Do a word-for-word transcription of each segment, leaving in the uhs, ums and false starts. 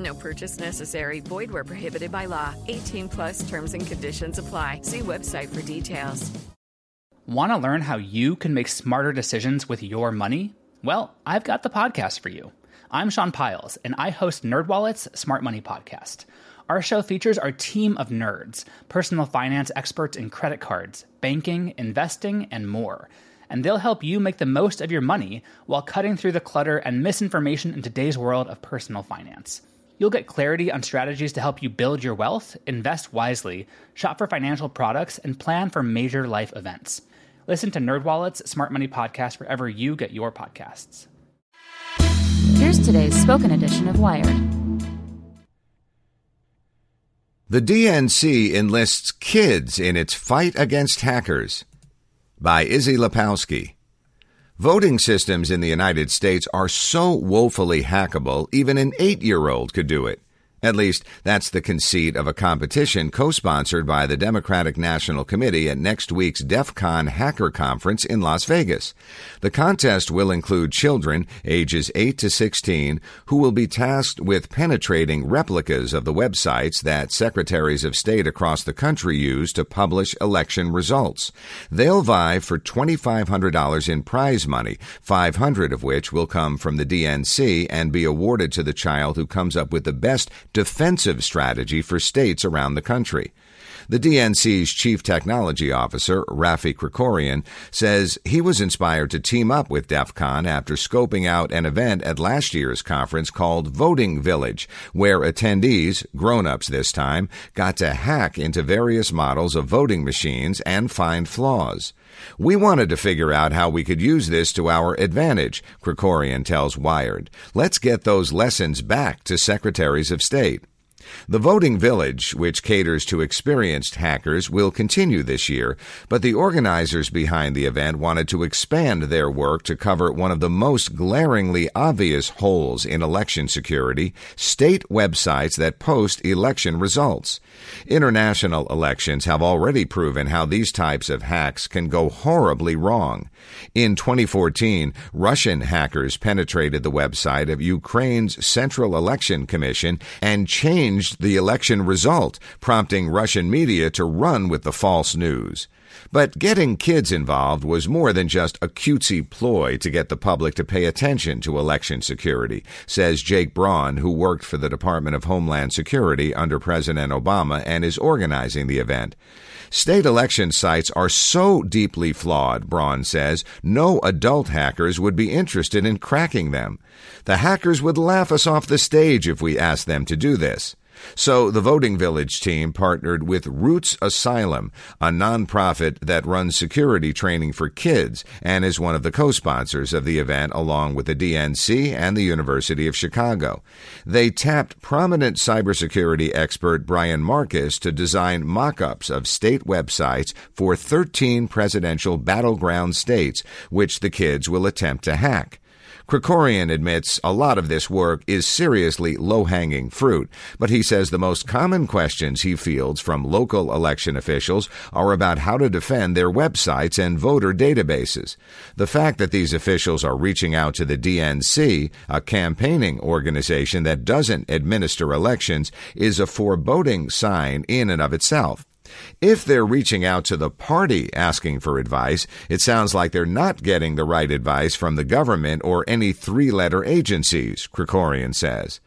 No purchase necessary. Void where prohibited by law. eighteen plus terms and conditions apply. See website for details. Want to learn how you can make smarter decisions with your money? Well, I've got the podcast for you. I'm Sean Piles, and I host NerdWallet's Smart Money Podcast. Our show features our team of nerds, personal finance experts in credit cards, banking, investing, and more. And they'll help you make the most of your money while cutting through the clutter and misinformation in today's world of personal finance. You'll get clarity on strategies to help you build your wealth, invest wisely, shop for financial products, and plan for major life events. Listen to NerdWallet's Smart Money Podcast wherever you get your podcasts. Here's today's spoken edition of Wired. The D N C enlists kids in its fight against hackers. By Izzy Lapowski. Voting systems in the United States are so woefully hackable, even an eight-year-old could do it. At least, that's the conceit of a competition co-sponsored by the Democratic National Committee at next week's DEF CON Hacker Conference in Las Vegas. The contest will include children ages eight to sixteen who will be tasked with penetrating replicas of the websites that secretaries of state across the country use to publish election results. They'll vie for twenty-five hundred dollars in prize money, five hundred dollars of which will come from the D N C and be awarded to the child who comes up with the best defensive strategy for states around the country. The D N C's chief technology officer, Rafi Krikorian, says he was inspired to team up with DEF CON after scoping out an event at last year's conference called Voting Village, where attendees, grown-ups this time, got to hack into various models of voting machines and find flaws. We wanted to figure out how we could use this to our advantage, Krikorian tells Wired. Let's get those lessons back to secretaries of state. The Voting Village, which caters to experienced hackers, will continue this year, but the organizers behind the event wanted to expand their work to cover one of the most glaringly obvious holes in election security, state websites that post election results. International elections have already proven how these types of hacks can go horribly wrong. In twenty fourteen, Russian hackers penetrated the website of Ukraine's Central Election Commission and changed the election result, prompting Russian media to run with the false news. But getting kids involved was more than just a cutesy ploy to get the public to pay attention to election security, says Jake Braun, who worked for the Department of Homeland Security under President Obama and is organizing the event. State election sites are so deeply flawed, Braun says, no adult hackers would be interested in cracking them. The hackers would laugh us off the stage if we asked them to do this. So the Voting Village team partnered with Roots Asylum, a nonprofit that runs security training for kids and is one of the co-sponsors of the event along with the D N C and the University of Chicago. They tapped prominent cybersecurity expert Brian Marcus to design mock-ups of state websites for thirteen presidential battleground states, which the kids will attempt to hack. Krikorian admits a lot of this work is seriously low-hanging fruit, but he says the most common questions he fields from local election officials are about how to defend their websites and voter databases. The fact that these officials are reaching out to the D N C, a campaigning organization that doesn't administer elections, is a foreboding sign in and of itself. If they're reaching out to the party asking for advice, it sounds like they're not getting the right advice from the government or any three-letter agencies, Krikorian says.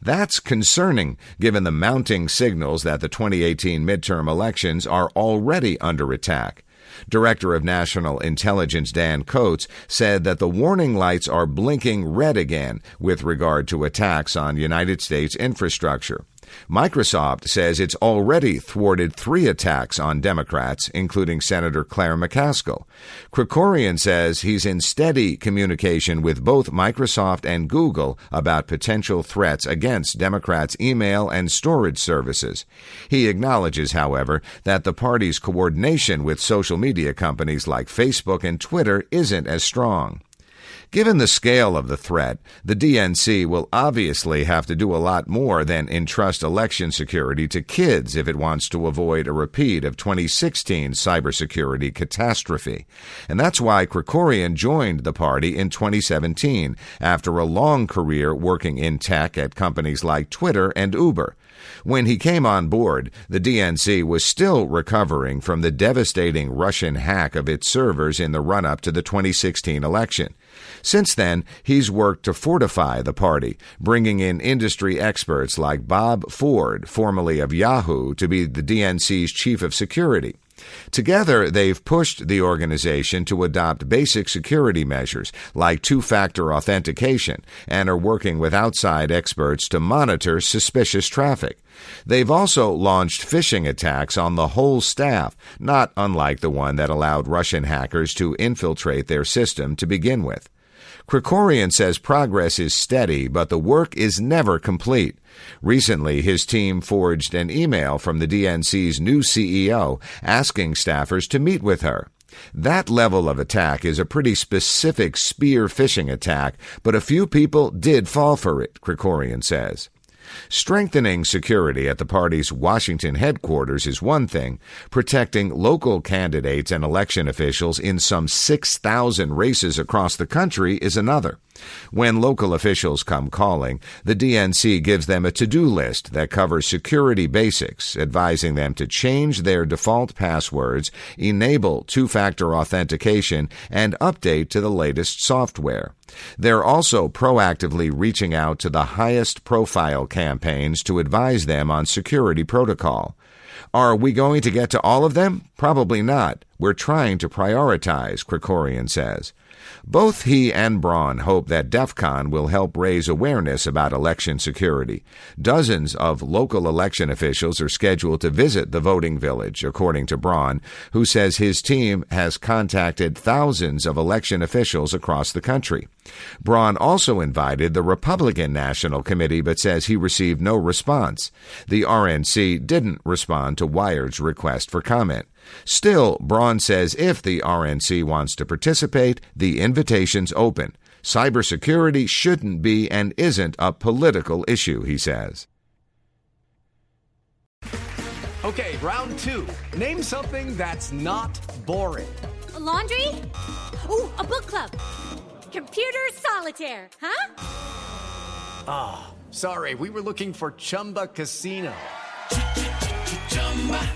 That's concerning, given the mounting signals that the twenty eighteen midterm elections are already under attack. Director of National Intelligence Dan Coats said that the warning lights are blinking red again with regard to attacks on United States infrastructure. Microsoft says it's already thwarted three attacks on Democrats, including Senator Claire McCaskill. Krikorian says he's in steady communication with both Microsoft and Google about potential threats against Democrats' email and storage services. He acknowledges, however, that the party's coordination with social media companies like Facebook and Twitter isn't as strong. Given the scale of the threat, the D N C will obviously have to do a lot more than entrust election security to kids if it wants to avoid a repeat of twenty sixteen cybersecurity catastrophe. And that's why Krikorian joined the party in twenty seventeen after a long career working in tech at companies like Twitter and Uber. When he came on board, the D N C was still recovering from the devastating Russian hack of its servers in the run-up to the twenty sixteen election. Since then, he's worked to fortify the party, bringing in industry experts like Bob Ford, formerly of Yahoo, to be the D N C's chief of security. Together, they've pushed the organization to adopt basic security measures like two-factor authentication and are working with outside experts to monitor suspicious traffic. They've also launched phishing attacks on the whole staff, not unlike the one that allowed Russian hackers to infiltrate their system to begin with. Krikorian says progress is steady, but the work is never complete. Recently, his team forged an email from the D N C's new C E O asking staffers to meet with her. That level of attack is a pretty specific spear phishing attack, but a few people did fall for it, Krikorian says. Strengthening security at the party's Washington headquarters is one thing. Protecting local candidates and election officials in some six thousand races across the country is another. When local officials come calling, the D N C gives them a to-do list that covers security basics, advising them to change their default passwords, enable two-factor authentication, and update to the latest software. They're also proactively reaching out to the highest-profile campaigns to advise them on security protocol. Are we going to get to all of them? Probably not. We're trying to prioritize, Krikorian says. Both he and Braun hope that DEF CON will help raise awareness about election security. Dozens of local election officials are scheduled to visit the voting village, according to Braun, who says his team has contacted thousands of election officials across the country. Braun also invited the Republican National Committee but says he received no response. The R N C didn't respond to Wired's request for comment. Still, Braun says if the R N C wants to participate, the invitation's open. Cybersecurity shouldn't be and isn't a political issue, he says. Okay, round two. Name something that's not boring. A laundry? Ooh, a book club. Computer solitaire, huh? Ah, oh, sorry, we were looking for Chumba Casino.